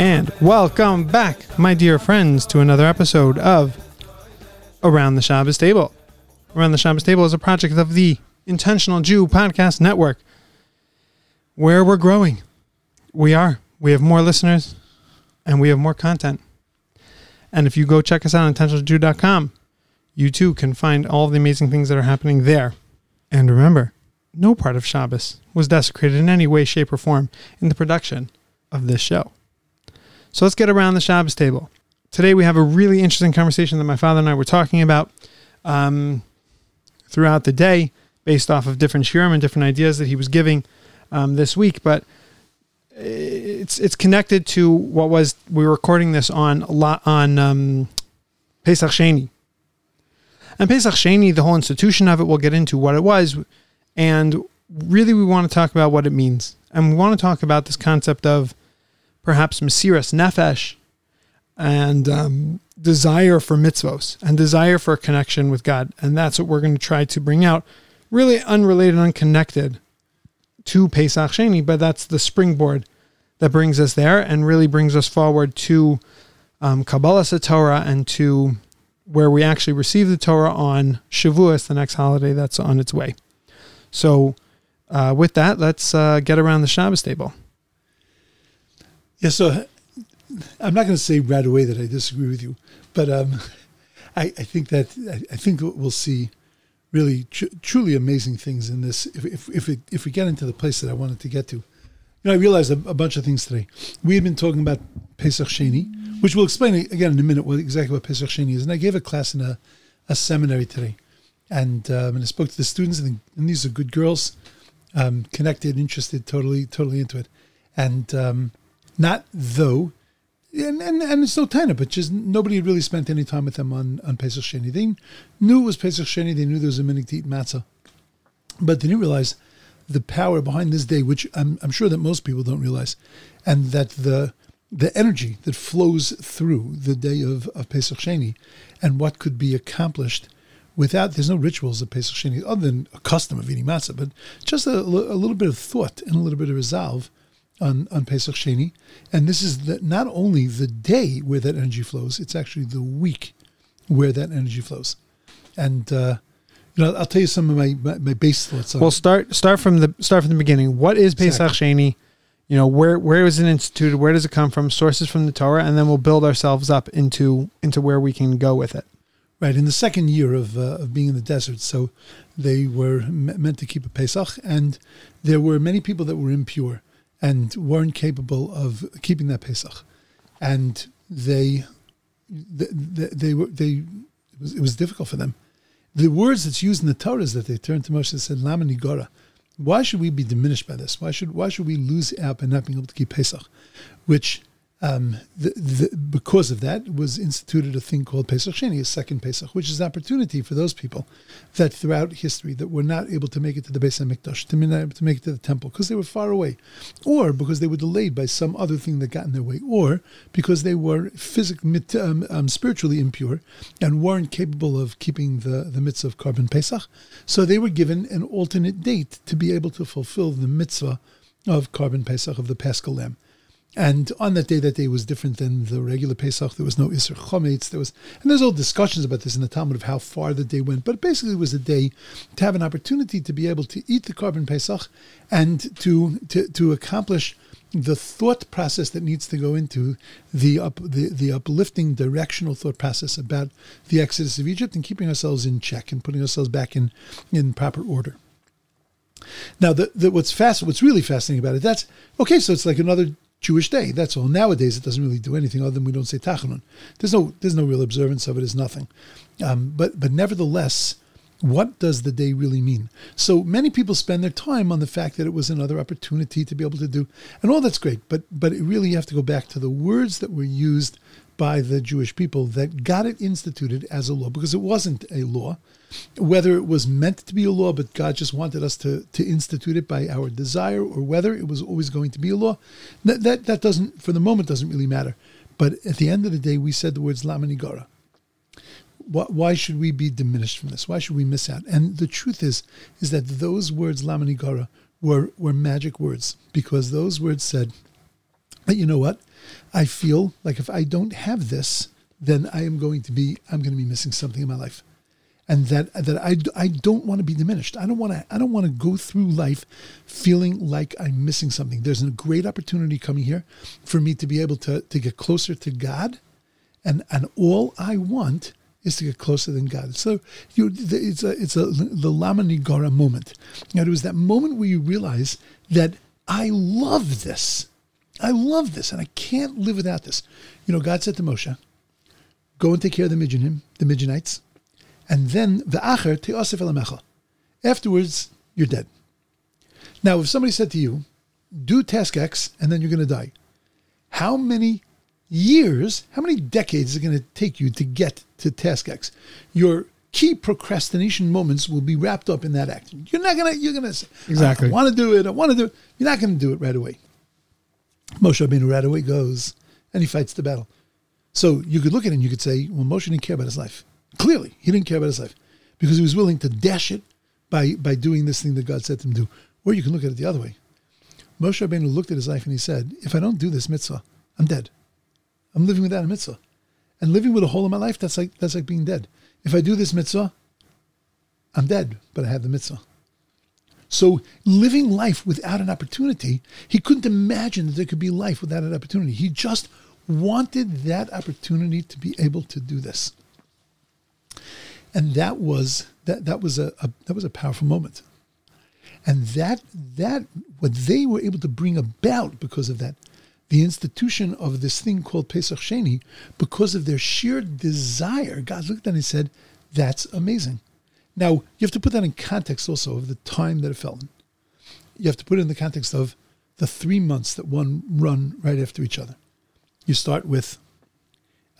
And welcome back, my dear friends, to another episode of Around the Shabbos Table. Around the Shabbos Table is a project of the Intentional Jew Podcast Network, where we're growing. We are. We have more listeners, and we have more content. And if you go check us out on intentionaljew.com, you too can find all the amazing things that are happening there. And remember, no part of Shabbos was desecrated in any way, shape, or form in the production of this show. So let's get around the Shabbos table. Today we have a really interesting conversation that my father and I were talking about throughout the day, based off of different shiurim and different ideas that he was giving this week. But it's connected to what was we were recording this on Pesach Sheni. And Pesach Sheni, the whole institution of it, we'll get into what it was. And really we want to talk about what it means. And we want to talk about this concept of perhaps Mesiras Nefesh and desire for mitzvos and desire for a connection with God. And that's what we're going to try to bring out, really unrelated, unconnected to Pesach Sheni, but that's the springboard that brings us there and really brings us forward to Kabbalah Satorah and to where we actually receive the Torah on Shavuos, the next holiday that's on its way. So with that, let's get around the Shabbos table. Yeah, so I'm not going to say right away that I disagree with you, but I think we'll see really truly amazing things in this if we get into the place that I wanted to get to. You know, I realized a bunch of things today. We had been talking about Pesach Sheni, which we'll explain again in a minute exactly what Pesach Sheni is. And I gave a class in a seminary today, and I spoke to the students, and these are good girls, connected, interested, totally into it, and. Not though, and it's no time, but just nobody had really spent any time with them on Pesach Sheni. They knew it was Pesach Sheni. They knew there was a minute to eat matzah. But they didn't realize the power behind this day, which I'm sure that most people don't realize, and that the energy that flows through the day of Pesach Sheni and what could be accomplished without, there's no rituals of Pesach Sheni other than a custom of eating matzah, but just a little bit of thought and a little bit of resolve on Pesach Sheni, and this is not only the day where that energy flows, it's actually the week where that energy flows. And I'll tell you some of my base thoughts. Well, start from the beginning. What is Pesach Sheni? You know, where is it instituted? Where does it come from? Sources from the Torah, and then we'll build ourselves up into where we can go with it. Right, in the second year of being in the desert, so they were meant to keep a Pesach, and there were many people that were impure and weren't capable of keeping that Pesach, and it was difficult for them. The words that's used in the Torah is that they turned to Moshe and said, "Lama Nigara." Why should we be diminished by this? Why should we lose out by not being able to keep Pesach? Which, because of that, was instituted a thing called Pesach Sheni, a second Pesach, which is an opportunity for those people that throughout history that were not able to make it to the Beis HaMikdash, to not able to make it to the temple because they were far away, or because they were delayed by some other thing that got in their way, or because they were physically, spiritually impure and weren't capable of keeping the mitzvah of Korban Pesach. So they were given an alternate date to be able to fulfill the mitzvah of Korban Pesach, of the Paschal Lamb. And on that day was different than the regular Pesach. There was no Isur Chometz. And there's old discussions about this in the Talmud of how far the day went. But it basically was a day to have an opportunity to be able to eat the Korban Pesach and to accomplish the thought process that needs to go into the uplifting directional thought process about the exodus of Egypt and keeping ourselves in check and putting ourselves back in proper order. Now, what's really fascinating about it, that's, okay, so it's like another Jewish day, that's all. Nowadays, it doesn't really do anything other than we don't say Tachnun. There's no real observance of it. It's nothing. But nevertheless, what does the day really mean? So many people spend their time on the fact that it was another opportunity to be able to do, and all that's great, but it really, you have to go back to the words that were used by the Jewish people that got it instituted as a law, because it wasn't a law. Whether it was meant to be a law, but God just wanted us to institute it by our desire, or whether it was always going to be a law, that doesn't, for the moment, doesn't really matter. But at the end of the day, we said the words Lama Nigara. Why should we be diminished from this? Why should we miss out? And the truth is that those words Lama Nigara were magic words, because those words said But you know what? I feel like if I don't have this, then I'm going to be missing something in my life. And that I don't want to be diminished. I don't want to go through life feeling like I'm missing something. There's a great opportunity coming here for me to be able to get closer to God, and all I want is to get closer than God. So it's the Lama Nigara moment. You know, it was that moment where you realize that I love this. I love this, and I can't live without this. You know, God said to Moshe, go and take care of the Midianim, the Midianites, and then the Acher, Teosif Elamecha. Afterwards, you're dead. Now, if somebody said to you, do task X, and then you're going to die, how many years, how many decades is it going to take you to get to task X? Your key procrastination moments will be wrapped up in that act. You're going to say, exactly. I want to do it. You're not going to do it right away. Moshe Rabbeinu right away goes, and he fights the battle. So you could look at it and you could say, well, Moshe didn't care about his life. Clearly, he didn't care about his life because he was willing to dash it by doing this thing that God said to him to do. Or you can look at it the other way. Moshe Rabbeinu looked at his life and he said, if I don't do this mitzvah, I'm dead. I'm living without a mitzvah. And living with a hole in my life, that's like being dead. If I do this mitzvah, I'm dead, but I have the mitzvah. So living life without an opportunity, he couldn't imagine that there could be life without an opportunity. He just wanted that opportunity to be able to do this. And that was a powerful moment. And that what they were able to bring about because of that, the institution of this thing called Pesach Sheni, because of their sheer desire, God looked at it and he said, that's amazing. Now, you have to put that in context also of the time that it fell in. You have to put it in the context of the 3 months that one run right after each other. You start with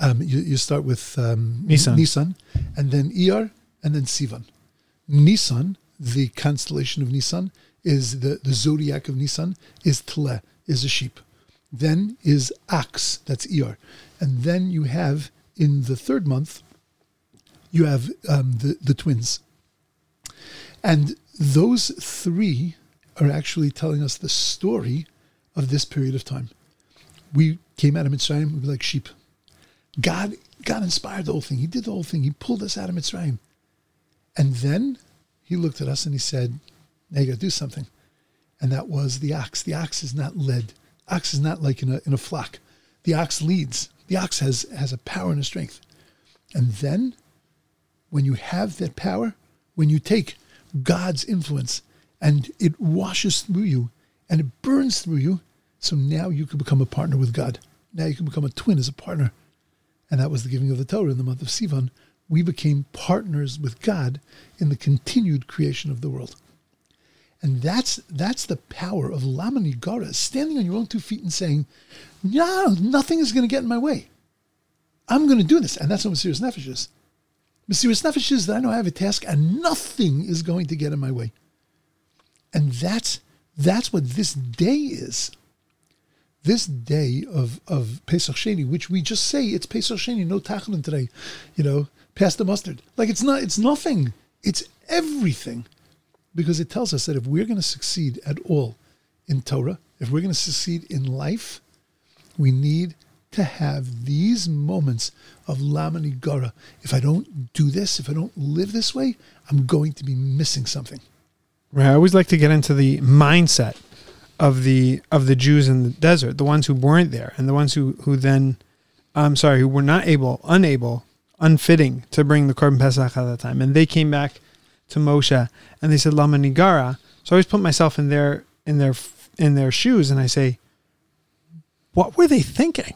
Nisan, and then Iyar, and then Sivan. Nisan, the constellation of Nisan, is the zodiac of Nisan, is Tle, is a sheep. Then is Ox, that's Iyar. And then you have, in the third month, you have the twins. And those three are actually telling us the story of this period of time. We came out of Mitzrayim, we were like sheep. God inspired the whole thing. He did the whole thing. He pulled us out of Mitzrayim. And then he looked at us and he said, now you got to do something. And that was the ox. The ox is not led. The ox is not like in a flock. The ox leads. The ox has a power and a strength. And then when you have that power, when you take God's influence and it washes through you and it burns through you, so now you can become a partner with God. Now you can become a twin as a partner. And that was the giving of the Torah in the month of Sivan. We became partners with God in the continued creation of the world. And that's the power of Lama Nigara, standing on your own 2 feet and saying, no, nothing is going to get in my way. I'm going to do this. And that's what Mesiras Nefesh is. Mesiras Nefesh is that I know I have a task and nothing is going to get in my way. And that's what this day is. This day of Pesach Sheni, which we just say, it's Pesach Sheni, no Tachnun today, you know, pass the mustard. Like it's nothing. It's everything. Because it tells us that if we're going to succeed at all in Torah, if we're going to succeed in life, we need to have these moments of Lama Nigara. If I don't do this, if I don't live this way, I'm going to be missing something. Right. I always like to get into the mindset of the Jews in the desert, the ones who weren't there, and the ones who were not able, unfitting to bring the Korban Pesach at that time. And they came back to Moshe and they said, Lama Nigara. So I always put myself in their shoes and I say, what were they thinking?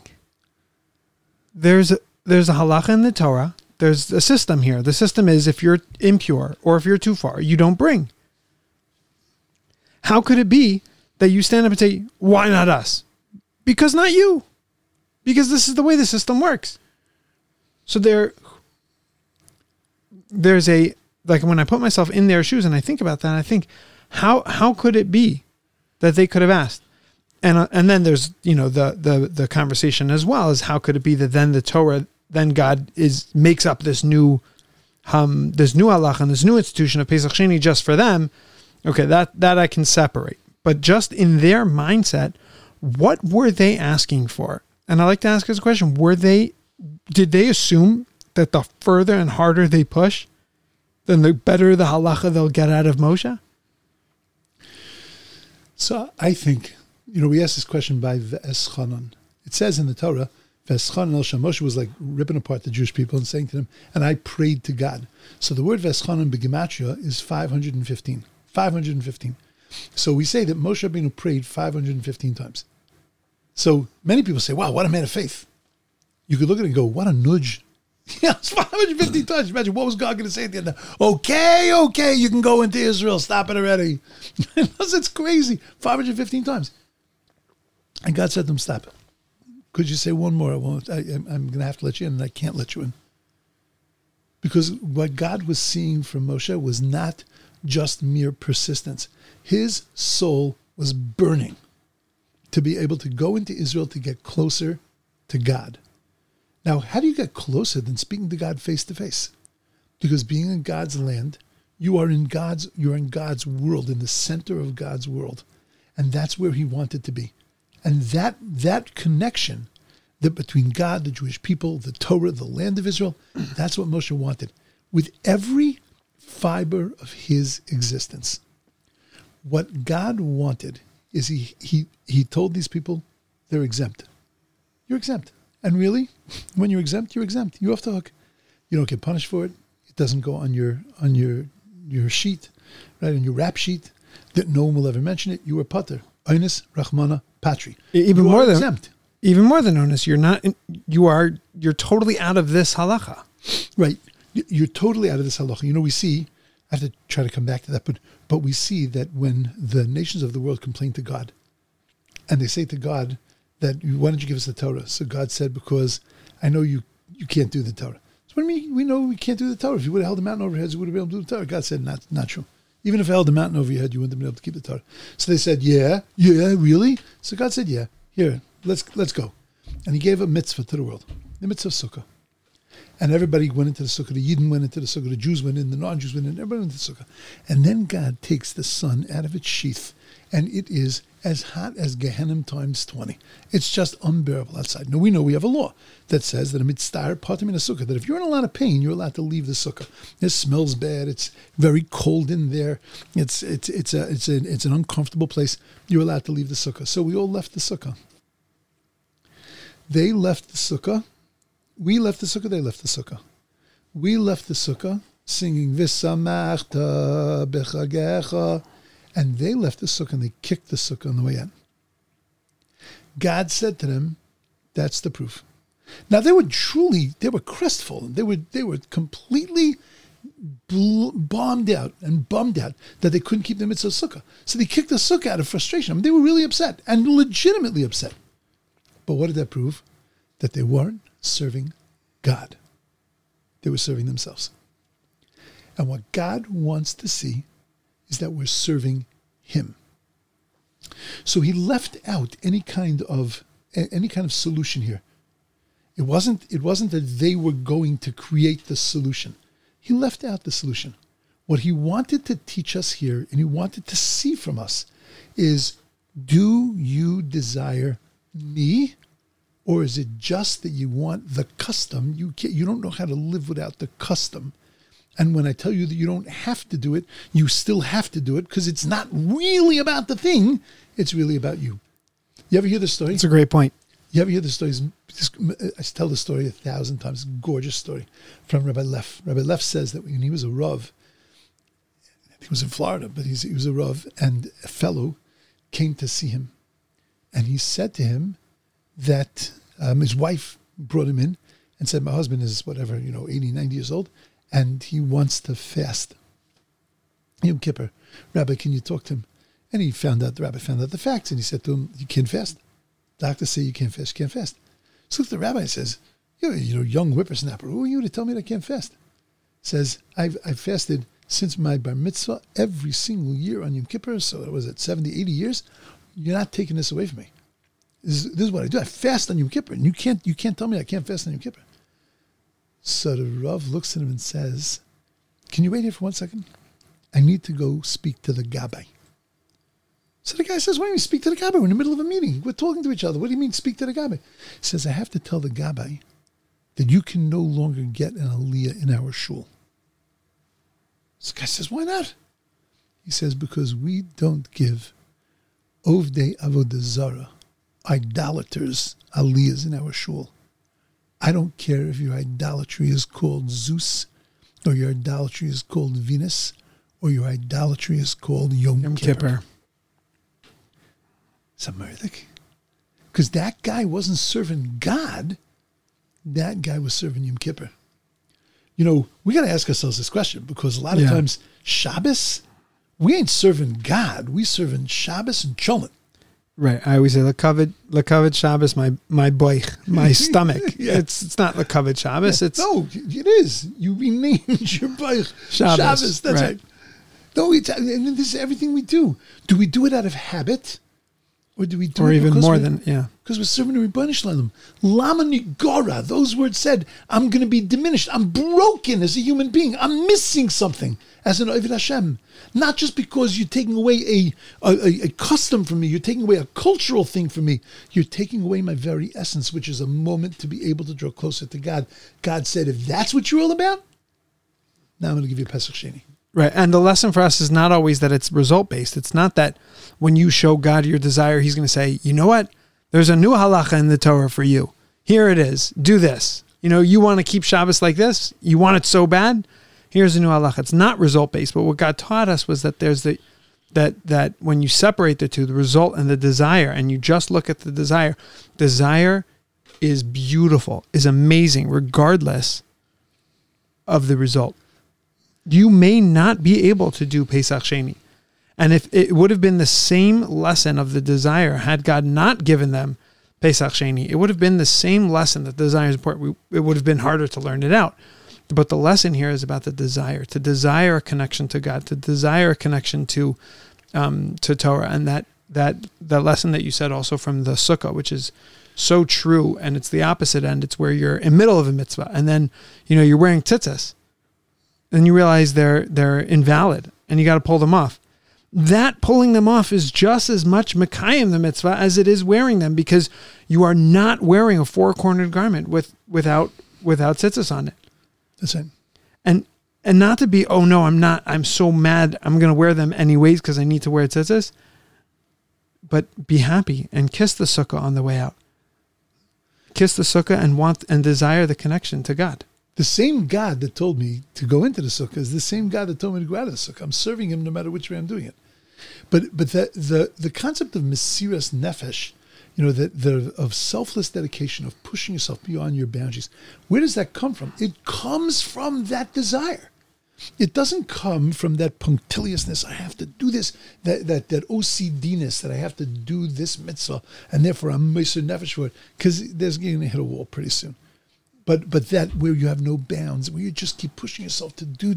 There's a halacha in the Torah. There's a system here. The system is if you're impure or if you're too far, you don't bring. How could it be that you stand up and say, why not us? Because not you. Because this is the way the system works. So there's a, like when I put myself in their shoes and I think about that, and I think, how could it be that they could have asked? And then there's, you know, the conversation as well is how could it be that then the Torah, then God makes up this new halacha and this new institution of Pesach Sheni just for them. Okay, that I can separate. But just in their mindset, What were they asking for? And I like to ask this question, did they assume that the further and harder they push, then the better the halacha they'll get out of Moshe? So I think, we asked this question by V'eschanan. It says in the Torah, V'eschanan El Shem Moshe was like ripping apart the Jewish people and saying to them, and I prayed to God. So the word V'eschanan B'gematria is 515. 515. So we say that Moshe Rabbeinu prayed 515 times. So many people say, wow, what a man of faith. You could look at it and go, what a nudge. Yeah, it's 550 times. Imagine what was God going to say at the end? Okay, you can go into Israel. Stop it already. It's crazy. 515 times. And God said to them, stop it. Could you say one more? I'm going to have to let you in, and I can't let you in. Because what God was seeing from Moshe was not just mere persistence. His soul was burning to be able to go into Israel to get closer to God. Now, how do you get closer than speaking to God face to face? Because being in God's land, you're in God's world, in the center of God's world. And that's where he wanted to be. And that connection that between God, the Jewish people, the Torah, the land of Israel, that's what Moshe wanted with every fiber of his existence. What God wanted is he told these people, they're exempt. You're exempt. And really, when you're exempt, you're exempt. You're off the hook. You don't get punished for it. It doesn't go on your sheet, right, on your rap sheet, that no one will ever mention it. You are pater. Onis Rachmana Patri. Even more than onis, you're totally out of this halacha. Right. You're totally out of this halacha. We see, I have to try to come back to that, but we see that when the nations of the world complain to God, and they say to God, that why don't you give us the Torah? So God said, because I know you can't do the Torah. So what do you mean? We know we can't do the Torah. If you would have held the mountain over your heads, you would have been able to do the Torah. God said, not true. Even if I held the mountain over your head, you wouldn't have been able to keep the Torah. So they said, yeah, really? So God said, yeah, here, let's go. And he gave a mitzvah to the world, the mitzvah of sukkah. And everybody went into the sukkah. The Yidden went into the sukkah. The Jews went in. The non-Jews went in. Everybody went into the sukkah. And then God takes the sun out of its sheath, and it is as hot as Gehenna times 20. It's just unbearable outside. Now, we know we have a law that says that a mitzvah, partim in a sukkah, that if you're in a lot of pain, you're allowed to leave the sukkah. It smells bad. It's very cold in there. It's an uncomfortable place. You're allowed to leave the sukkah. So we all left the sukkah. They left the sukkah. We left the sukkah. They left the sukkah. We left the sukkah singing V'samachta b'chagecha. And they left the sukkah and they kicked the sukkah on the way out. God said to them, that's the proof. Now they were crestfallen. They were completely bombed out and bummed out that they couldn't keep the mitzvah sukkah. So they kicked the sukkah out of frustration. They were really upset and legitimately upset. But what did that prove? That they weren't serving God. They were serving themselves. And what God wants to see is that we're serving him. So he left out any kind of solution here. It wasn't that they were going to create the solution. He left out the solution. What he wanted to teach us here, and he wanted to see from us, is, do you desire me, or is it just that you want the custom? You don't know how to live without the custom. And when I tell you that you don't have to do it, you still have to do it, because it's not really about the thing. It's really about you. You ever hear the story? It's a great point. You ever hear the stories? I tell the story 1,000 times. Gorgeous story from Rabbi Leff. Rabbi Leff says that when he was a Rav, he was in Florida, but he was a Rav, and a fellow came to see him. And he said to him that his wife brought him in and said, my husband is 80, 90 years old. And he wants to fast Yom Kippur. Rabbi, can you talk to him? And the rabbi found out the facts, and he said to him, you can't fast. Doctors say you can't fast, So the rabbi says, you're a young whippersnapper. Who are you to tell me that I can't fast? Says, I've fasted since my bar mitzvah every single year on Yom Kippur, so it was at 70, 80 years. You're not taking this away from me. This is what I do. I fast on Yom Kippur, and you can't tell me I can't fast on Yom Kippur. So the Rav looks at him and says, can you wait here for 1 second? I need to go speak to the Gabbai. So the guy says, what do you mean speak to the Gabbai? We're in the middle of a meeting. We're talking to each other. What do you mean speak to the Gabbai? He says, I have to tell the Gabbai that you can no longer get an aliyah in our shul. So the guy says, why not? He says, because we don't give Ovdei Avodah Zarah, idolaters, aliyahs in our shul. I don't care if your idolatry is called Zeus, or your idolatry is called Venus, or your idolatry is called Yom Kippur. It's a murdic. Because that guy wasn't serving God. That guy was serving Yom Kippur. You know, we got to ask ourselves this question, because a lot of times Shabbos, we ain't serving God. We serving Shabbos and Cholent. Right. I always say L'kavid Shabbos, my boich, my stomach. It's not L'kavid Shabbos. Yeah. It's no, it is. You renamed your boich Shabbos. That's right. No, it's, and this is everything we do. Do we do it out of habit? Or do we do or it even more than, because we're serving the Ribbono Shel Olam. Lama Nigara, those words said, I'm going to be diminished. I'm broken as a human being. I'm missing something as an Oved Hashem. Not just because you're taking away a custom from me, you're taking away a cultural thing from me. You're taking away my very essence, which is a moment to be able to draw closer to God. God said, if that's what you're all about, now I'm going to give you a Pesach Sheni. Right, and the lesson for us is not always that it's result-based. It's not that when you show God your desire, he's going to say, you know what? There's a new halacha in the Torah for you. Here it is. Do this. You know, you want to keep Shabbos like this? You want it so bad? Here's a new halacha. It's not result-based, but what God taught us was that there's that when you separate the two, the result and the desire, and you just look at the desire is beautiful, is amazing, regardless of the result. You may not be able to do Pesach Sheni. And if it would have been the same lesson of the desire had God not given them Pesach Sheni, it would have been the same lesson that desire is important. It would have been harder to learn it out. But the lesson here is about the desire, to desire a connection to God, to desire a connection to Torah. And that lesson that you said also from the Sukkah, which is so true, and it's the opposite end. It's where you're in the middle of a mitzvah, and then you're wearing tzitzis. Then you realize they're invalid, and you got to pull them off. That pulling them off is just as much Mekayim the mitzvah as it is wearing them, because you are not wearing a four-cornered garment without tzitzis on it. That's it. And not to be, oh no, I'm not. I'm so mad. I'm going to wear them anyways because I need to wear tzitzis. But be happy and kiss the sukkah on the way out. Kiss the sukkah and want and desire the connection to God. The same God that told me to go into the sukkah is the same God that told me to go out of the sukkah. I'm serving him no matter which way I'm doing it. But the concept of Mesiras Nefesh, of selfless dedication, of pushing yourself beyond your boundaries, where does that come from? It comes from that desire. It doesn't come from that punctiliousness, I have to do this, that OCD-ness, that I have to do this mitzvah, and therefore I'm Mesiras Nefesh for it, because there's going to hit a wall pretty soon. But that where you have no bounds, where you just keep pushing yourself to do,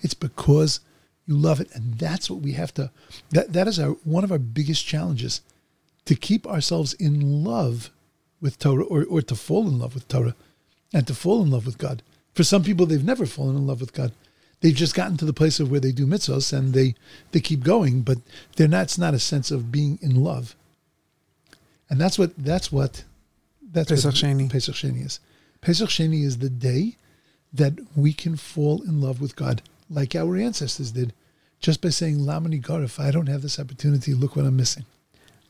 it's because you love it. And that's what we have to, that is one of our biggest challenges, to keep ourselves in love with Torah, or to fall in love with Torah and to fall in love with God. For some people, they've never fallen in love with God. They've just gotten to the place of where they do mitzvahs and they keep going, but it's not a sense of being in love. And that's Pesach Sheni. Pesach Sheni is. Pesach Sheni is the day that we can fall in love with God like our ancestors did, just by saying, Lama Nigara, if I don't have this opportunity, look what I'm missing.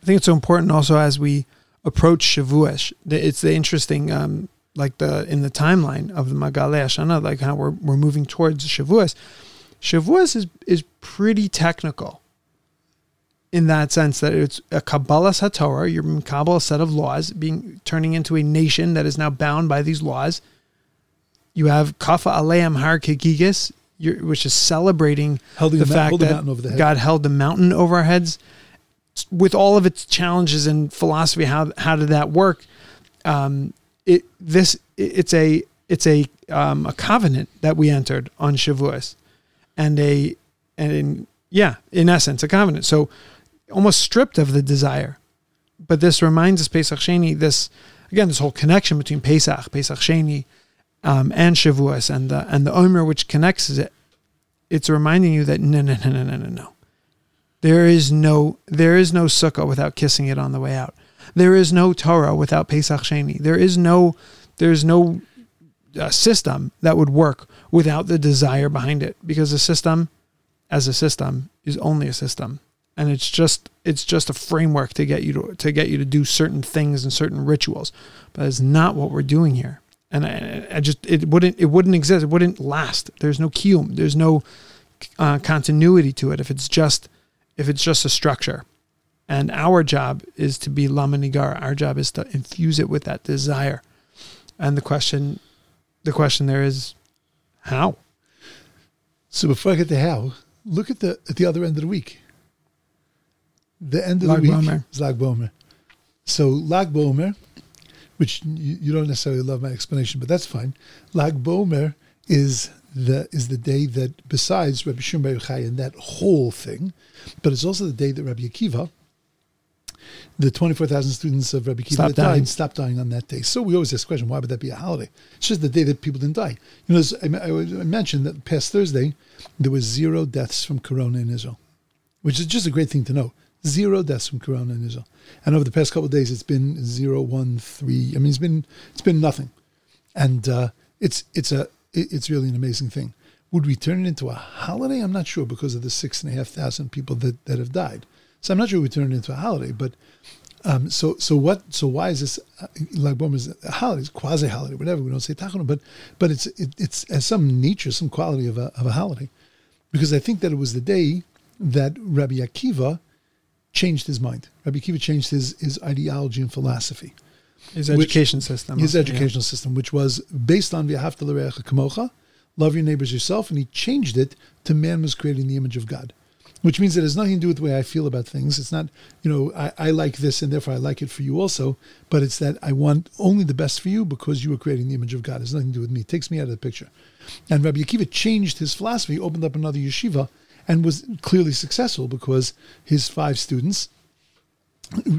I think it's so important also as we approach Shavuos. It's the interesting, in the timeline of the Magalei Hashana, like how we're moving towards Shavuos. Shavuos is pretty technical in that sense that it's a Kabbalah Satorah, you're Mekabel a set of laws, turning into a nation that is now bound by these laws. You have Kafa Aleim Har Kegigis, which is celebrating the fact that God held the mountain over our heads, with all of its challenges in philosophy. How did that work? It's a covenant that we entered on Shavuos, in essence a covenant. So, almost stripped of the desire. But this reminds us, Pesach Sheni, this whole connection between Pesach Sheni, and Shavuos, and the Omer, which connects it, it's reminding you that no. There is no sukkah without kissing it on the way out. There is no Torah without Pesach Sheni. There is no system that would work without the desire behind it, because a system, as a system, is only a system, and it's just a framework to get you to do certain things and certain rituals. But it's not what we're doing here, and it wouldn't exist. It wouldn't last. There's no kiyum. There's no continuity to it if it's just a structure. And our job is to be Lama Nigara. Our job is to infuse it with that desire. And the question there is, how? So before I get to how, look at the other end of the week. The end of Lag the week Bomer. Is Lag BaOmer. So Lag BaOmer, which you don't necessarily love my explanation, but that's fine. Lag BaOmer is the day that, besides Rabbi Shimon Bar Yochai and that whole thing, but it's also the day that Rabbi Akiva, the 24,000 students of Rabbi Akiva that died, stopped dying on that day. So we always ask the question, why would that be a holiday? It's just the day that people didn't die. You know, I mentioned that past Thursday, there was 0 deaths from Corona in Israel, which is just a great thing to know. 0 deaths from Corona in Israel. And over the past couple of days, it's been 0, 1, 3. I mean, it's been nothing. And it's really an amazing thing. Would we turn it into a holiday? I'm not sure, because of the 6,500 people that have died. So I'm not sure we turn it into a holiday. But so why is this Lag BaOmer is a holiday? It's quasi holiday, whatever. We don't say Tachnun, but it's has some nature, some quality of a holiday, because I think that it was the day that Rabbi Akiva changed his mind. Rabbi Akiva changed his ideology and philosophy. His educational system, which was based on V'ahavta l'reacha kamocha, love your neighbors yourself, and he changed it to man was created in the image of God, which means that it has nothing to do with the way I feel about things. It's not, I like this and therefore I like it for you also, but it's that I want only the best for you because you were creating the image of God. It has nothing to do with me. It takes me out of the picture. And Rabbi Akiva changed his philosophy, opened up another yeshiva, and was clearly successful because his 5 students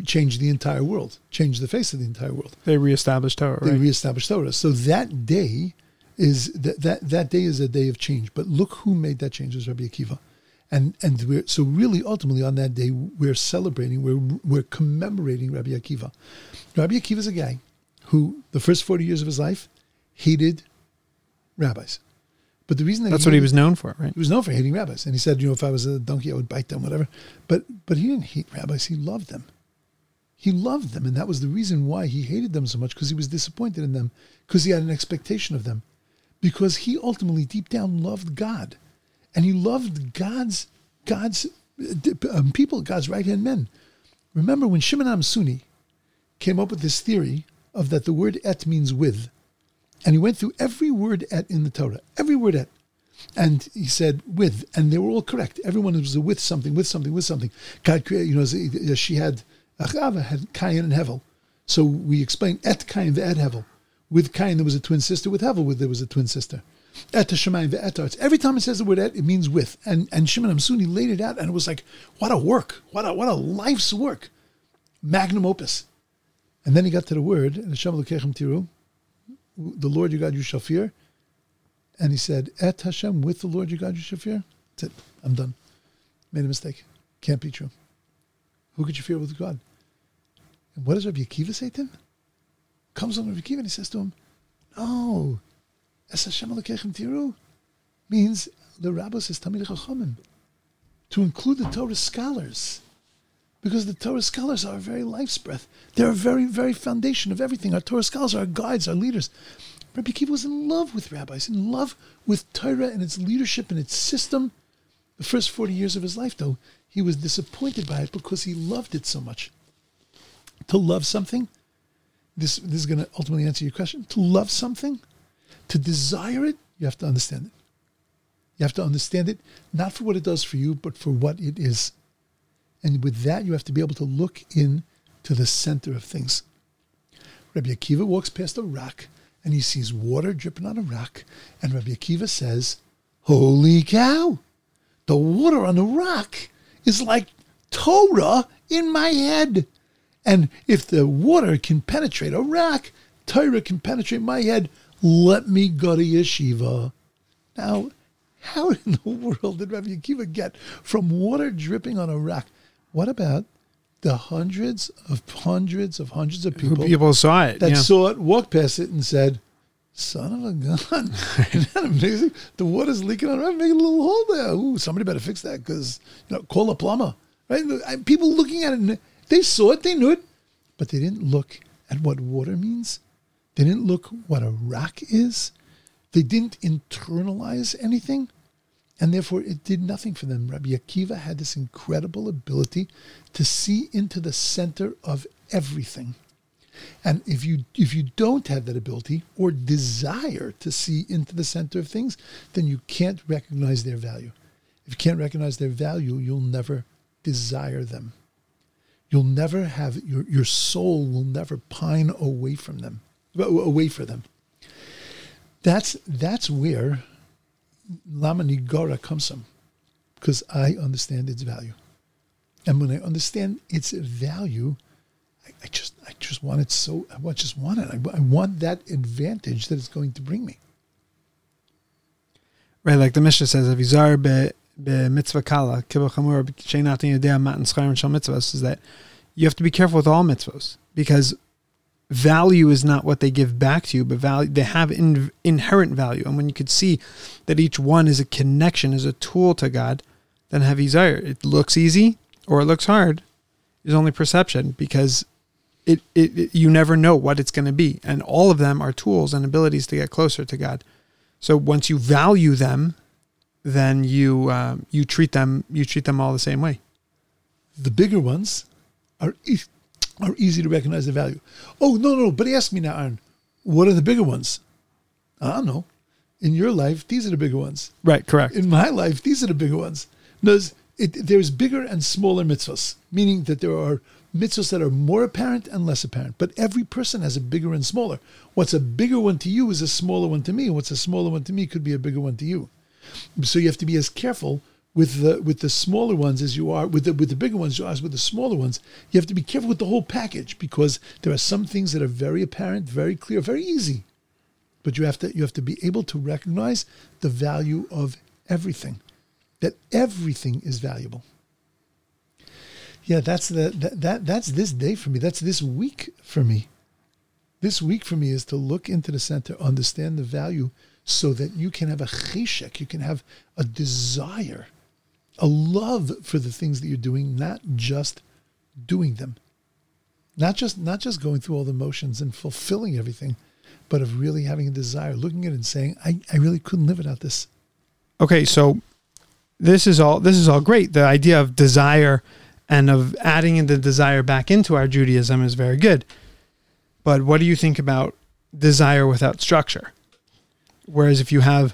changed the entire world, changed the face of the entire world. They reestablished Torah, right? They reestablished Torah. So that day is a day of change. But look who made that change, was Rabbi Akiva. And so really, ultimately, on that day, we're celebrating, we're commemorating Rabbi Akiva. Rabbi Akiva is a guy who, the first 40 years of his life, hated rabbis. But the reason that's what he was known for, right? He was known for hating rabbis. And he said, if I was a donkey, I would bite them, whatever. But he didn't hate rabbis. He loved them. He loved them. And that was the reason why he hated them so much, because he was disappointed in them, because he had an expectation of them, because he ultimately, deep down, loved God. And he loved God's people, God's right-hand men. Remember when Shimon HaAmsoni came up with this theory of that the word et means with, and he went through every word et in the Torah, every word et. And he said with, and they were all correct. Everyone was with something, with something, with something. God created, she had, Achava had Kayin and Hevel. So we explained et Kayin ve'et Hevel. With Kayin, there was a twin sister. With Hevel, there was a twin sister. Et Hashemayim ve'et Arts. Every time it says the word et, it means with. And Shimon HaAmsoni laid it out, and it was like, what a work. What a life's work. Magnum opus. And then he got to the word, Hashem Elokechem Tiru, the Lord your God you shall fear. And he said, et Hashem, with the Lord your God you shall fear. That's it. I'm done. Made a mistake. Can't be true. Who could you fear with God? And what does Rabbi Akiva say to him? Comes on Rabbi Akiva and he says to him, no, es Hashem Elokechem Tiru means l'rabos es tamid chachamim, to include the Torah scholars. Because the Torah scholars are our very life's breath. They're our very, very foundation of everything. Our Torah scholars are our guides, our leaders. Rabbi Akiva was in love with rabbis, in love with Torah and its leadership and its system. The first 40 years of his life, though, he was disappointed by it because he loved it so much. To love something, this is going to ultimately answer your question, to love something, to desire it, you have to understand it. You have to understand it, not for what it does for you, but for what it is. And with that, you have to be able to look in to the center of things. Rabbi Akiva walks past a rock, and he sees water dripping on a rock. And Rabbi Akiva says, holy cow, the water on the rock is like Torah in my head. And if the water can penetrate a rock, Torah can penetrate my head. Let me go to yeshiva. Now, How in the world did Rabbi Akiva get from water dripping on a rock? What about the hundreds of people? Who people saw it. That saw it, walked past it, and said, son of a gun. Isn't that amazing? The water's leaking on the rock, making a little hole there. Ooh, somebody better fix that because, call a plumber. Right? People looking at it, they saw it, they knew it, but they didn't look at what water means. They didn't look what a rock is. They didn't internalize anything, and therefore it did nothing for them. Rabbi Akiva had this incredible ability to see into the center of everything. And if you don't have that ability or desire to see into the center of things, then you can't recognize their value. If you can't recognize their value, you'll never desire them. You'll never have your soul will never pine away for them. That's where Lama Nigara comes from, because I understand its value. And when I understand its value, I just want it so. I just want it. I want that advantage that it's going to bring me. Right, like the Mishnah says, "Avizar be mitzvah kala kibachamur sheinatin yadei matan schayim shel mitzvahs." Is that you have to be careful with all mitzvahs, because value is not what they give back to you, but value they have inherent value. And when you could see that each one is a connection, is a tool to God, then have desire. It looks easy or it looks hard. Is only perception, because it you never know what it's going to be, and all of them are tools and abilities to get closer to God. So once you value them, then you treat them all the same way. The bigger ones are easy to recognize the value. Oh no! But ask me now, Aaron, what are the bigger ones? I don't know. In your life, these are the bigger ones. Right, correct. In my life, these are the bigger ones. There's bigger and smaller mitzvahs, meaning that there are mitzvahs that are more apparent and less apparent. But every person has a bigger and smaller. What's a bigger one to you is a smaller one to me. What's a smaller one to me could be a bigger one to you. So you have to be as careful with the smaller ones as you are with the bigger ones as with the smaller ones. You have to be careful with the whole package, because there are some things that are very apparent, very clear, very easy. But you have to be able to recognize the value of everything. That everything is valuable. Yeah, that's this day for me. That's this week for me. This week for me is to look into the center, understand the value, so that you can have a cheshek, you can have a desire, a love for the things that you're doing, not just doing them, not just going through all the motions and fulfilling everything, but of really having a desire, looking at it and saying, I really couldn't live without this. Okay, so. This is all great. The idea of desire and of adding the desire back into our Judaism is very good. But what do you think about desire without structure? Whereas if you have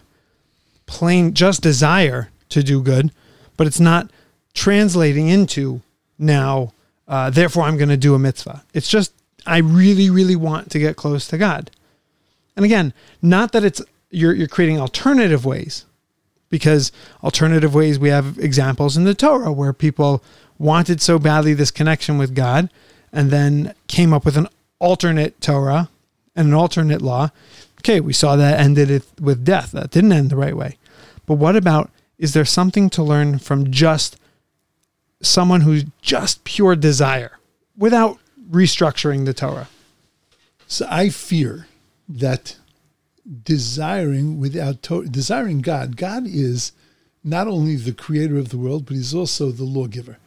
plain just desire to do good, but it's not translating into now, therefore I'm going to do a mitzvah. It's just, I really, really want to get close to God. And again, not that it's you're creating alternative ways, because alternative ways, we have examples in the Torah where people wanted so badly this connection with God and then came up with an alternate Torah and an alternate law. Okay, we saw that ended it with death. That didn't end the right way. But what about, is there something to learn from just someone who's just pure desire without restructuring the Torah? So I fear that desiring God. God is not only the creator of the world, but he's also the lawgiver.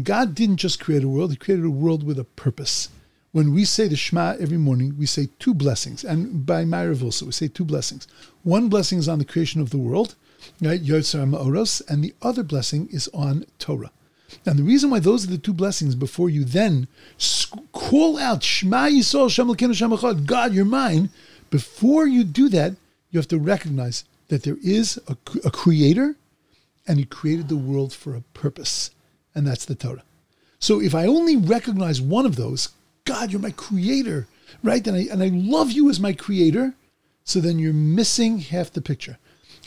God didn't just create a world, he created a world with a purpose. When we say the Shema every morning, we say two blessings, and by Ma'ariv also, we say two blessings. One blessing is on the creation of the world, right? Yotzer HaMa'oros, and the other blessing is on Torah. And the reason why those are the two blessings before you then call out, Shema Yisrael, Shem Elokeinu, Shem Echad, God, you're mine. Before you do that, you have to recognize that there is a creator, and he created the world for a purpose, and that's the Torah. So if I only recognize one of those, God, you're my creator, right? And I love you as my creator, so then you're missing half the picture.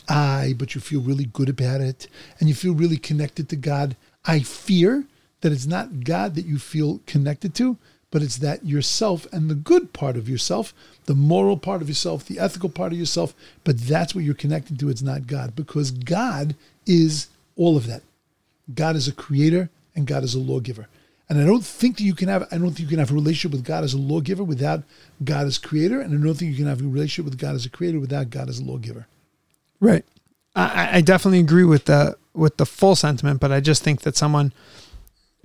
But you feel really good about it, and you feel really connected to God. I fear that it's not God that you feel connected to, but it's that yourself and the good part of yourself, the moral part of yourself, the ethical part of yourself, but that's what you're connected to. It's not God, because God is all of that. God is a creator and God is a lawgiver. And I don't think you can have a relationship with God as a lawgiver without God as creator, and I don't think you can have a relationship with God as a creator without God as a lawgiver. Right. I definitely agree with the full sentiment, but I just think that someone,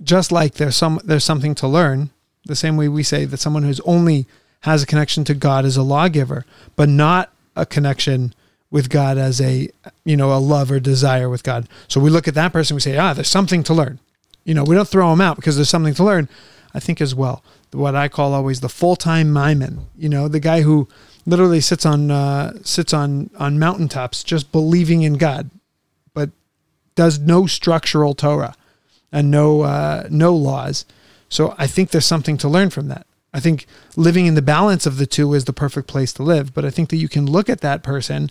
just like there's something to learn, the same way we say that someone who's only has a connection to God as a lawgiver, but not a connection with God as a love or desire with God. So we look at that person, we say, there's something to learn. We don't throw them out because there's something to learn. I think as well, what I call always the full-time Maimon, the guy who literally sits on mountaintops just believing in God, but does no structural Torah and no laws. So I think there's something to learn from that. I think living in the balance of the two is the perfect place to live, but I think that you can look at that person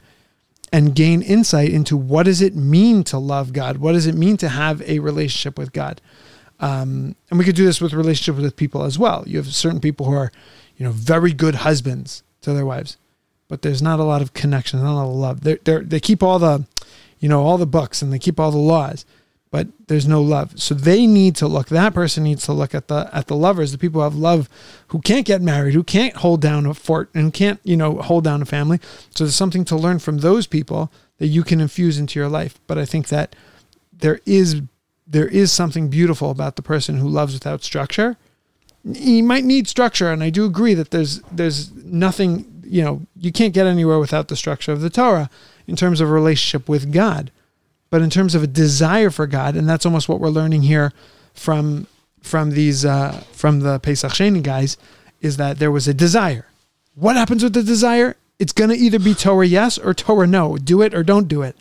and gain insight into what does it mean to love God? What does it mean to have a relationship with God? And we could do this with relationships with people as well. You have certain people who are, very good husbands to their wives, but there's not a lot of connection, not a lot of love. They keep all the, all the books and they keep all the laws, but there's no love. So they need to look, that person needs to look at the lovers, the people who have love, who can't get married, who can't hold down a fort and can't, hold down a family. So there's something to learn from those people that you can infuse into your life. But I think that there is something beautiful about the person who loves without structure. He might need structure, and I do agree that there's nothing, you can't get anywhere without the structure of the Torah in terms of a relationship with God. But in terms of a desire for God, and that's almost what we're learning here from the Pesach Sheni guys, is that there was a desire. What happens with the desire? It's going to either be Torah yes or Torah no. Do it or don't do it.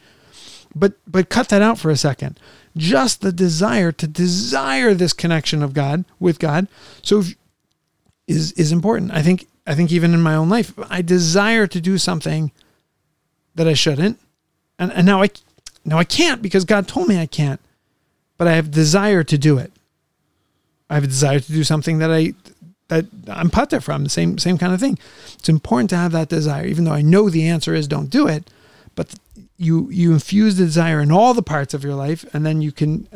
But cut that out for a second. Just the desire to desire this connection of God with God. So is important. I think even in my own life, I desire to do something that I shouldn't, and now I can't because God told me I can't, but I have desire to do it. I have a desire to do something that I'm pater from, the same kind of thing. It's important to have that desire, even though I know the answer is don't do it, but you infuse the desire in all the parts of your life, and then you can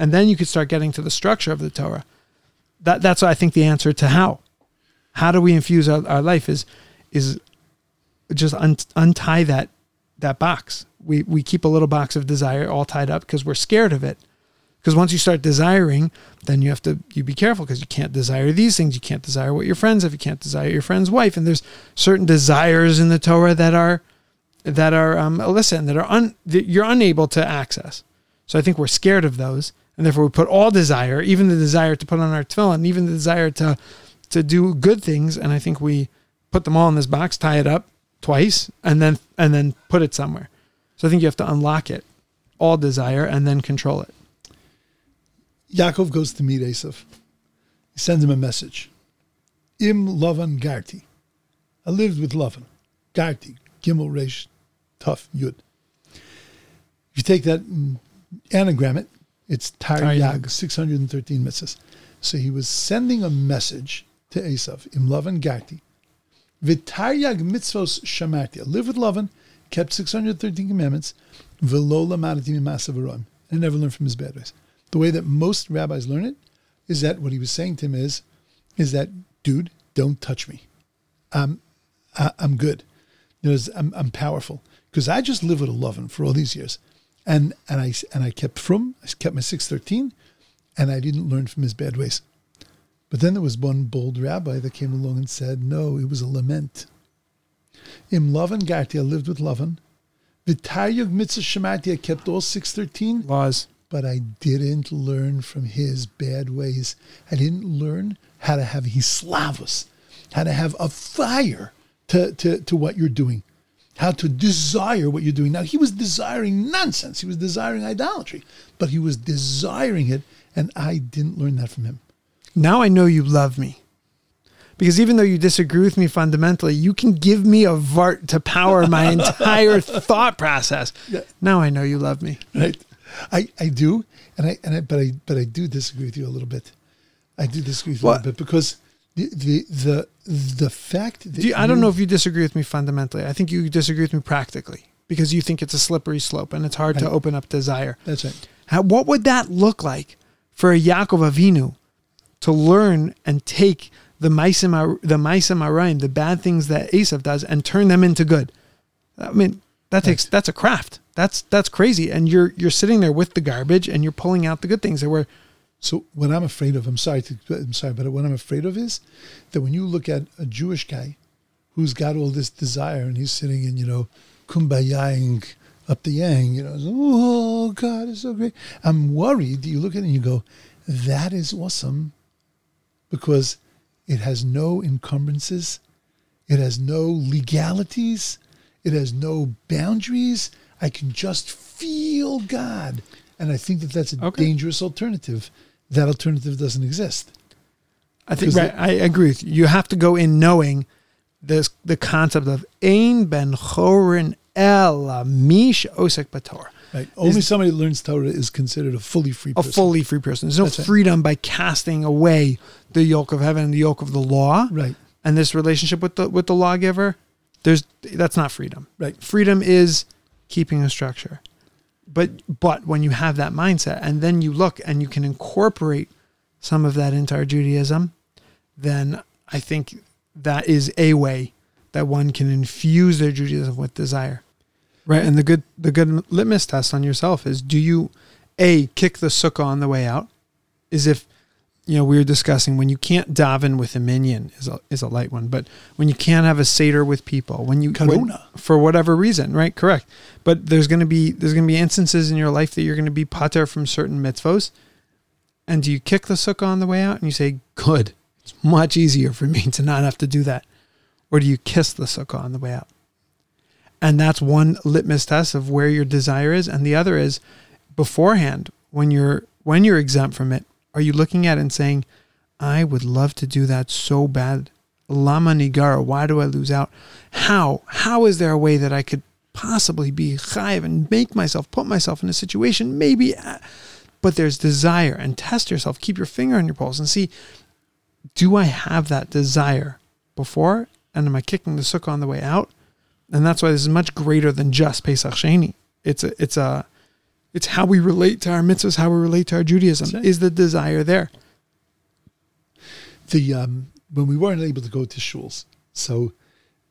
start getting to the structure of the Torah. That's I think the answer to how do we infuse our life is just untie that box. We keep a little box of desire all tied up because we're scared of it. Because once you start desiring, then you be careful because you can't desire these things. You can't desire what your friends have. You can't desire your friend's wife. And there's certain desires in the Torah that are illicit and that you're unable to access. So I think we're scared of those, and therefore we put all desire, even the desire to put on our tefillin, even the desire to do good things. And I think we put them all in this box, tie it up twice, and then put it somewhere. So I think you have to unlock it, all desire, and then control it. Yaakov goes to meet Esav. He sends him a message. Im Lavan garti. I lived with Lavan. Garti. Gimel Resh. Tuf. Yud. If you take that and anagram it, it's Taryag, 613 mitzvahs. So he was sending a message to Esav. Im Lavan garti. V'taryag mitzvos shamarti. I live with Lavan. Kept 613 commandments, and I never learned from his bad ways. The way that most rabbis learn it is that what he was saying to him is that, dude, don't touch me. I'm good. I'm powerful because I just lived with a Lavan for all these years, and I kept my 613, and I didn't learn from his bad ways. But then there was one bold rabbi that came along and said, no, it was a lament. Im Lavan garti, I lived with Lavan. V'taryag mitzvah shemarti, I kept all 613 laws, but I didn't learn from his bad ways. I didn't learn how to have hislavos, how to have a fire to what you're doing, how to desire what you're doing. Now, he was desiring nonsense. He was desiring idolatry, but he was desiring it, and I didn't learn that from him. Now I know you love me. Because even though you disagree with me fundamentally, you can give me a vart to power my entire thought process. Yeah. Now I know you love me. Right. I do, and I do disagree with you a little bit. I do disagree with you a little bit because The fact that I don't know if you disagree with me fundamentally. I think you disagree with me practically because you think it's a slippery slope and it's hard to open up desire. That's right. What would that look like for a Yaakov Avinu to learn and take the maisim arayim, the bad things that Esav does, and turn them into good? I mean, that's a craft. That's crazy. And you're sitting there with the garbage and you're pulling out the good things that were. So what I'm afraid of, I'm sorry, but what I'm afraid of is that when you look at a Jewish guy who's got all this desire and he's sitting in, kumbayaing up the yang, oh, God, it's so great. I'm worried that you look at it and you go, that is awesome because it has no encumbrances. It has no legalities. It has no boundaries. I can just feel God. And I think that's a dangerous alternative. That alternative doesn't exist. I think I agree with you. You have to go in knowing this, the concept of Ein ben chorin ela mish osek b'Torah. Right. Only somebody who learns Torah is considered a fully free person. A fully free person. There's no freedom by casting away the yoke of heaven and the yoke of the law. Right. And this relationship with the lawgiver, that's not freedom. Right. Freedom is keeping a structure. But when you have that mindset and then you look and you can incorporate some of that into our Judaism, then I think that is a way that one can infuse their Judaism with desire. Right. And the good litmus test on yourself is, do you kick the sukkah on the way out? Is if, we were discussing when you can't daven with a minyan is a light one, but when you can't have a seder with people, when you Corona for whatever reason, right? Correct. But there's going to be instances in your life that you're going to be pater from certain mitzvos, and do you kick the sukkah on the way out and you say, "Good, it's much easier for me to not have to do that," or do you kiss the sukkah on the way out? And that's one litmus test of where your desire is, and the other is beforehand when you're exempt from it. Are you looking at it and saying, I would love to do that so bad. Lama Nigara, why do I lose out? How is there a way that I could possibly be chayiv and put myself in a situation? Maybe, but there's desire, and test yourself. Keep your finger on your pulse and see, do I have that desire before? And am I kicking the sukkah on the way out? And that's why this is much greater than just Pesach Sheni. It's how we relate to our mitzvahs, how we relate to our Judaism. Right. Is the desire there? When we weren't able to go to shuls, so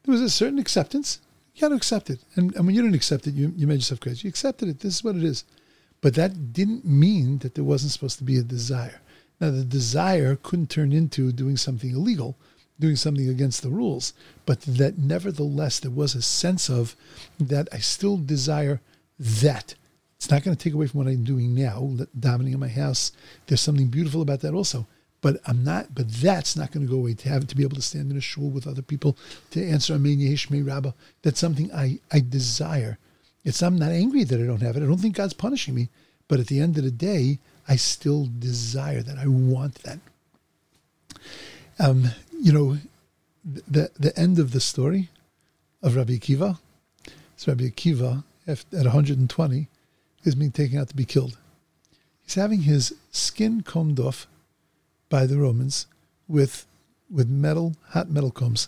there was a certain acceptance. You got to accept it. And when you didn't accept it, you made yourself crazy. You accepted it. This is what it is. But that didn't mean that there wasn't supposed to be a desire. Now, the desire couldn't turn into doing something illegal, doing something against the rules, but that nevertheless there was a sense of that I still desire that. It's not going to take away from what I'm doing now, davening in my house. There's something beautiful about that also. But that's not going to go away, to be able to stand in a shul with other people, to answer Amen Yehei Shmei Rabbah. That's something I desire. I'm not angry that I don't have it. I don't think God's punishing me. But at the end of the day, I still desire that. I want that. The end of the story of Rabbi Akiva. It's Rabbi Akiva at 120. Is being taken out to be killed. He's having his skin combed off by the Romans with hot metal combs.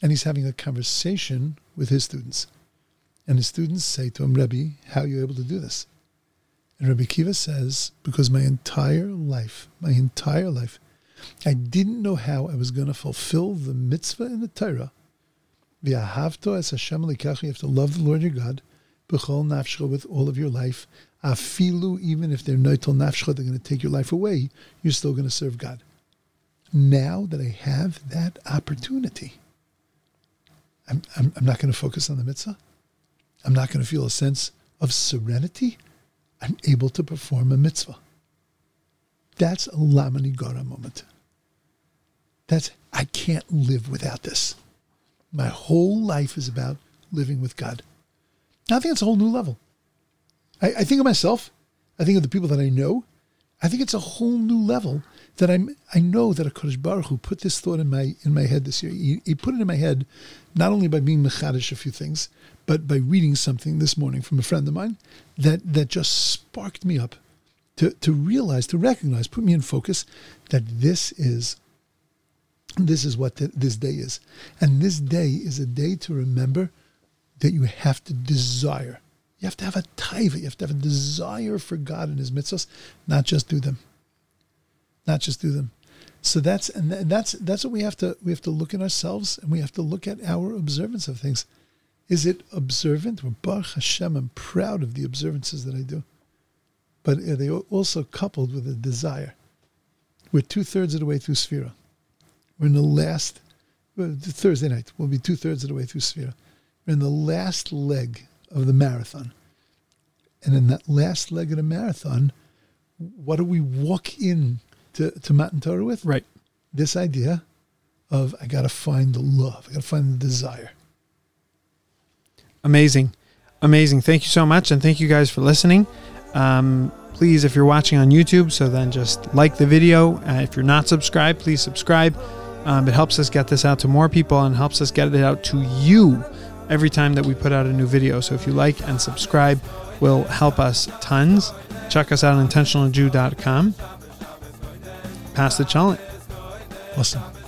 And he's having a conversation with his students. And his students say to him, Rebbe, how are you able to do this? And Rebbe Akiva says, because my entire life, I didn't know how I was going to fulfill the mitzvah in the Torah. V'ahavto es Hashem l'kacha, you have to love the Lord your God, b'chol nafshcha, with all of your life, afilu, even if they're noitel nafshcha, they're going to take your life away, you're still going to serve God. Now that I have that opportunity, I'm not going to focus on the mitzvah. I'm not going to feel a sense of serenity. I'm able to perform a mitzvah. That's a Lama Nigara moment. I can't live without this. My whole life is about living with God. I think it's a whole new level. I think of myself. I think of the people that I know. I think it's a whole new level that I know that HaKadosh Baruch Hu put this thought in my head this year. He put it in my head not only by being mechadish a few things, but by reading something this morning from a friend of mine that just sparked me up to realize, to recognize, put me in focus that this is This is what this day is. And this day is a day to remember that you have to desire. You have to have a taiva. You have to have a desire for God and his mitzvahs, not just do them. Not just do them. So that's what we have to look at ourselves, and we have to look at our observance of things. Is it observant? Well, Baruch Hashem, I'm proud of the observances that I do. But are they also coupled with a desire? We're 2/3 of the way through Sefirah. We're in the last, Thursday night, we'll be 2/3 of the way through Sefirah. We're in the last leg of the marathon. And in that last leg of the marathon, what do we walk in to Matan Torah with? Right. This idea of, I got to find the love. I got to find the desire. Amazing. Thank you so much. And thank you guys for listening. Please, if you're watching on YouTube, so then just like the video. If you're not subscribed, please subscribe. It helps us get this out to more people and helps us get it out to you every time that we put out a new video. So if you like and subscribe, will help us tons. Check us out on intentionaljew.com. Pass the challenge. Awesome.